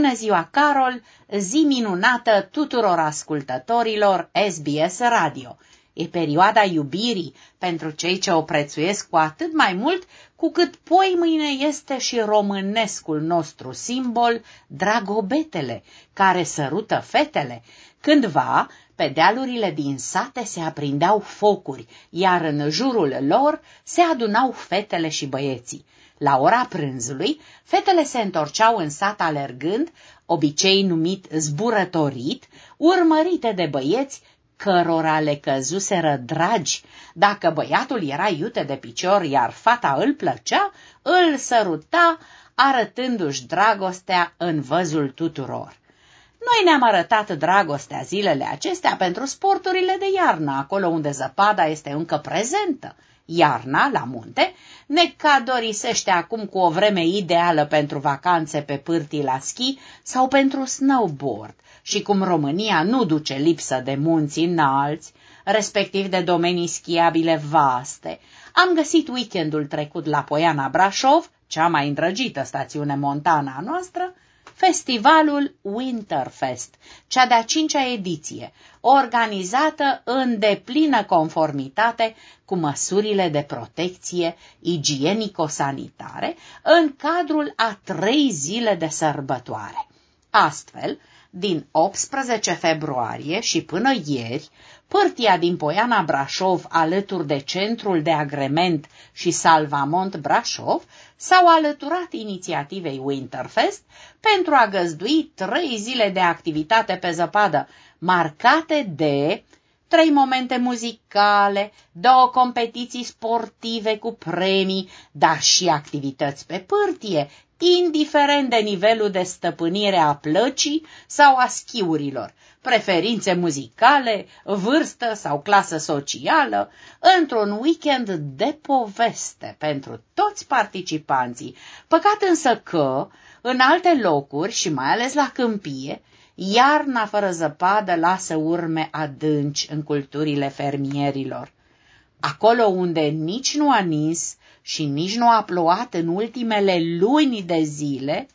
Bună ziua, Carol! Zi minunată tuturor ascultătorilor SBS Radio! E perioada iubirii pentru cei ce o prețuiesc cu atât mai mult, cu cât poimâine este și românescul nostru simbol, dragobetele, care sărută fetele. Cândva, pe dealurile din sate se aprindeau focuri, iar în jurul lor se adunau fetele și băieții. La ora prânzului, fetele se întorceau în sat alergând, obicei numit zburătorit, urmărite de băieți cărora le căzuseră dragi. Dacă băiatul era iute de picior, iar fata îl plăcea, îl săruta, arătându-și dragostea în văzul tuturor. Noi ne-am arătat dragostea zilele acestea pentru sporturile de iarnă, acolo unde zăpada este încă prezentă. Iarna, la munte, ne cadorisește acum cu o vreme ideală pentru vacanțe pe pârtii la schi sau pentru snowboard. Și cum România nu duce lipsă de munți înalți, respectiv de domenii schiabile vaste, am găsit weekendul trecut la Poiana Brașov, cea mai îndrăgită stațiune montană a noastră, festivalul Winterfest, cea de-a 5-a ediție, organizată în deplină conformitate cu măsurile de protecție igienico-sanitare în cadrul a 3 zile de sărbătoare. Astfel, din 18 februarie și până ieri, pârtia din Poiana Brașov alături de Centrul de Agrement și Salvamont Brașov s-au alăturat inițiativei Winterfest pentru a găzdui 3 zile de activitate pe zăpadă, marcate de 3 momente muzicale, 2 competiții sportive cu premii, dar și activități pe pârtie, indiferent de nivelul de stăpânire a plăcii sau a schiurilor, preferințe muzicale, vârstă sau clasă socială, într-un weekend de poveste pentru toți participanții. Păcat însă că, în alte locuri și mai ales la câmpie, iarna fără zăpadă lasă urme adânci în culturile fermierilor. Acolo unde nici nu a nins și nici nu a plouat în ultimele luni de zile,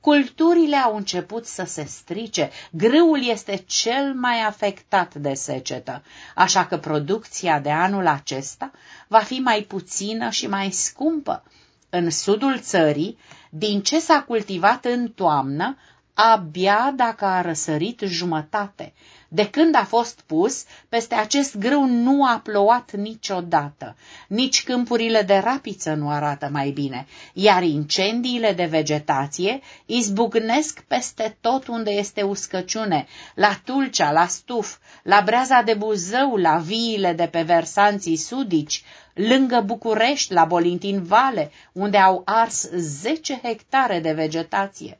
culturile au început să se strice, grâul este cel mai afectat de secetă, așa că producția de anul acesta va fi mai puțină și mai scumpă. În sudul țării, din ce s-a cultivat în toamnă, abia dacă a răsărit jumătate. De când a fost pus, peste acest grâu nu a plouat niciodată. Nici câmpurile de rapiță nu arată mai bine, iar incendiile de vegetație izbucnesc peste tot unde este uscăciune, la Tulcea, la Stuf, la Breaza de Buzău, la viile de pe versanții sudici, lângă București, la Bolintin Vale, unde au ars 10 hectare de vegetație.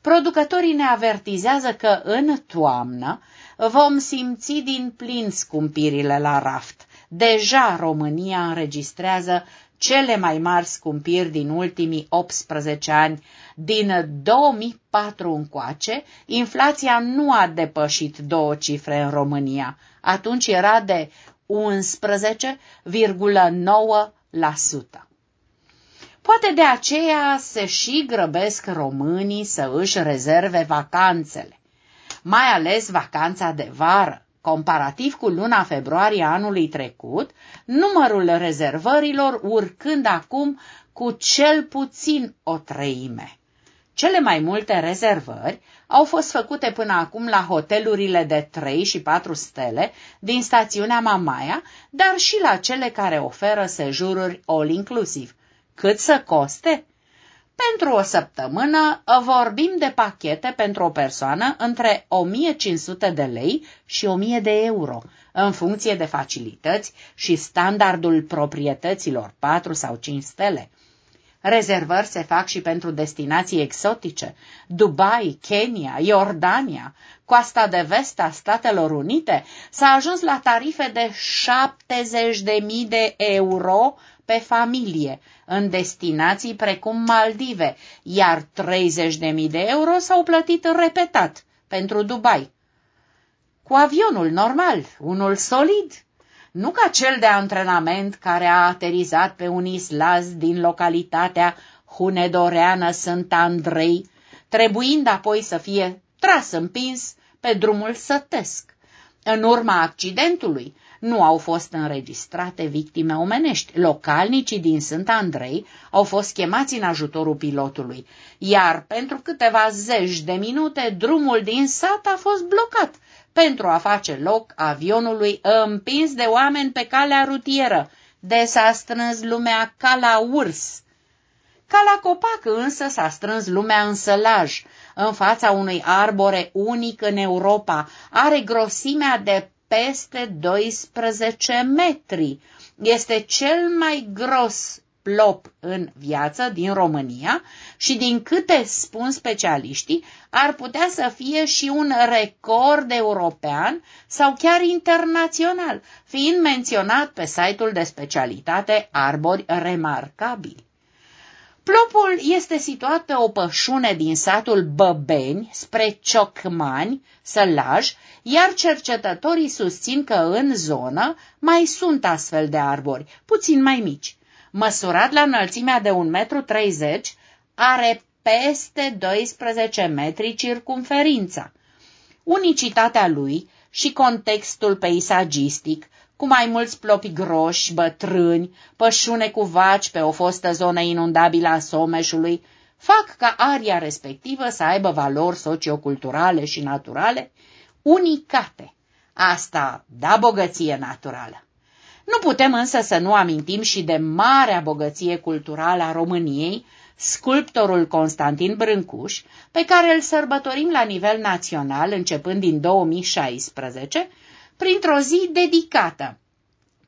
Producătorii ne avertizează că în toamnă vom simți din plin scumpirile la raft. Deja România înregistrează cele mai mari scumpiri din ultimii 18 ani. Din 2004 încoace, inflația nu a depășit 2 cifre în România. Atunci era de 11,9%. Poate de aceea se și grăbesc românii să își rezerve vacanțele, mai ales vacanța de vară. Comparativ cu luna februarie anului trecut, numărul rezervărilor urcând acum cu cel puțin 1/3. Cele mai multe rezervări au fost făcute până acum la hotelurile de 3 și 4 stele din stațiunea Mamaia, dar și la cele care oferă sejururi all-inclusive. Cât să coste? Pentru o săptămână vorbim de pachete pentru o persoană între 1.500 de lei și 1.000 de euro, în funcție de facilități și standardul proprietăților 4 sau 5 stele. Rezervări se fac și pentru destinații exotice, Dubai, Kenya, Iordania, coasta de vest a Statelor Unite. S-a ajuns la tarife de 70.000 de euro pe familie, în destinații precum Maldive, iar 30.000 de euro s-au plătit repetat pentru Dubai. Cu avionul normal, unul solid, nu ca cel de antrenament care a aterizat pe un islaz din localitatea hunedoreană Sântandrei, trebuind apoi să fie tras împins pe drumul sătesc. În urma accidentului nu au fost înregistrate victime omenești. Localnicii din Sântandrei au fost chemați în ajutorul pilotului, iar pentru câteva zeci de minute drumul din sat a fost blocat pentru a face loc avionului împins de oameni pe calea rutieră. De s-a strâns lumea ca la urs. Ca la copac însă s-a strâns lumea în Sălaj, în fața unui arbore unic în Europa. Are grosimea de peste 12 metri. Este cel mai gros plop în viață din România și, din câte spun specialiștii, ar putea să fie și un record european sau chiar internațional, fiind menționat pe site-ul de specialitate Arbori Remarcabili. Plopul este situat pe o pășune din satul Băbeni spre Ciocmani, Sălaj, iar cercetătorii susțin că în zonă mai sunt astfel de arbori, puțin mai mici. Măsurat la înălțimea de 1,30 m, are peste 12 metri circumferința. Unicitatea lui și contextul peisagistic, cu mai mulți plopi groși, bătrâni, pășune cu vaci pe o fostă zonă inundabilă a Someșului, fac ca aria respectivă să aibă valori socioculturale și naturale unicate. Asta da bogăție naturală. Nu putem însă să nu amintim și de marea bogăție culturală a României, sculptorul Constantin Brâncuși, pe care îl sărbătorim la nivel național începând din 2016, printr-o zi dedicată,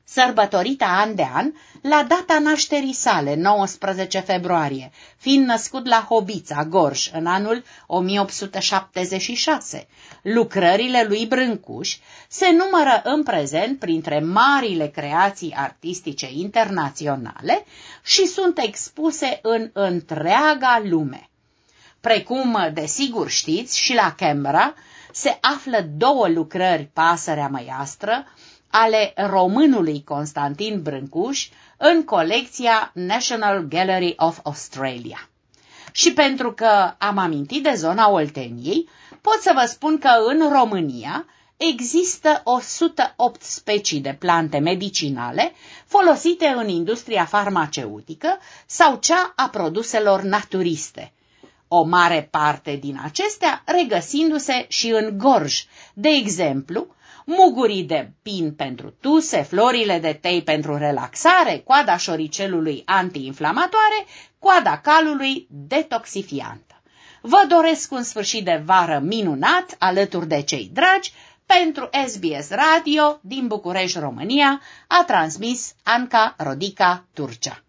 sărbătorită an de an, la data nașterii sale, 19 februarie, fiind născut la Hobița, Gorj, în anul 1876. Lucrările lui Brâncuși se numără în prezent printre marile creații artistice internaționale și sunt expuse în întreaga lume. Precum, desigur știți, și la Canberra se află două lucrări Pasărea Măiastră, ale românului Constantin Brâncuși, în colecția National Gallery of Australia. Și pentru că am amintit de zona Olteniei, pot să vă spun că în România există 108 specii de plante medicinale folosite în industria farmaceutică sau cea a produselor naturiste. O mare parte din acestea regăsindu-se și în Gorj, de exemplu, mugurii de pin pentru tuse, florile de tei pentru relaxare, coada șoricelului antiinflamatoare, coada calului detoxifiantă. Vă doresc un sfârșit de vară minunat alături de cei dragi. Pentru SBS Radio din București, România, a transmis Anca Rodica Turcea.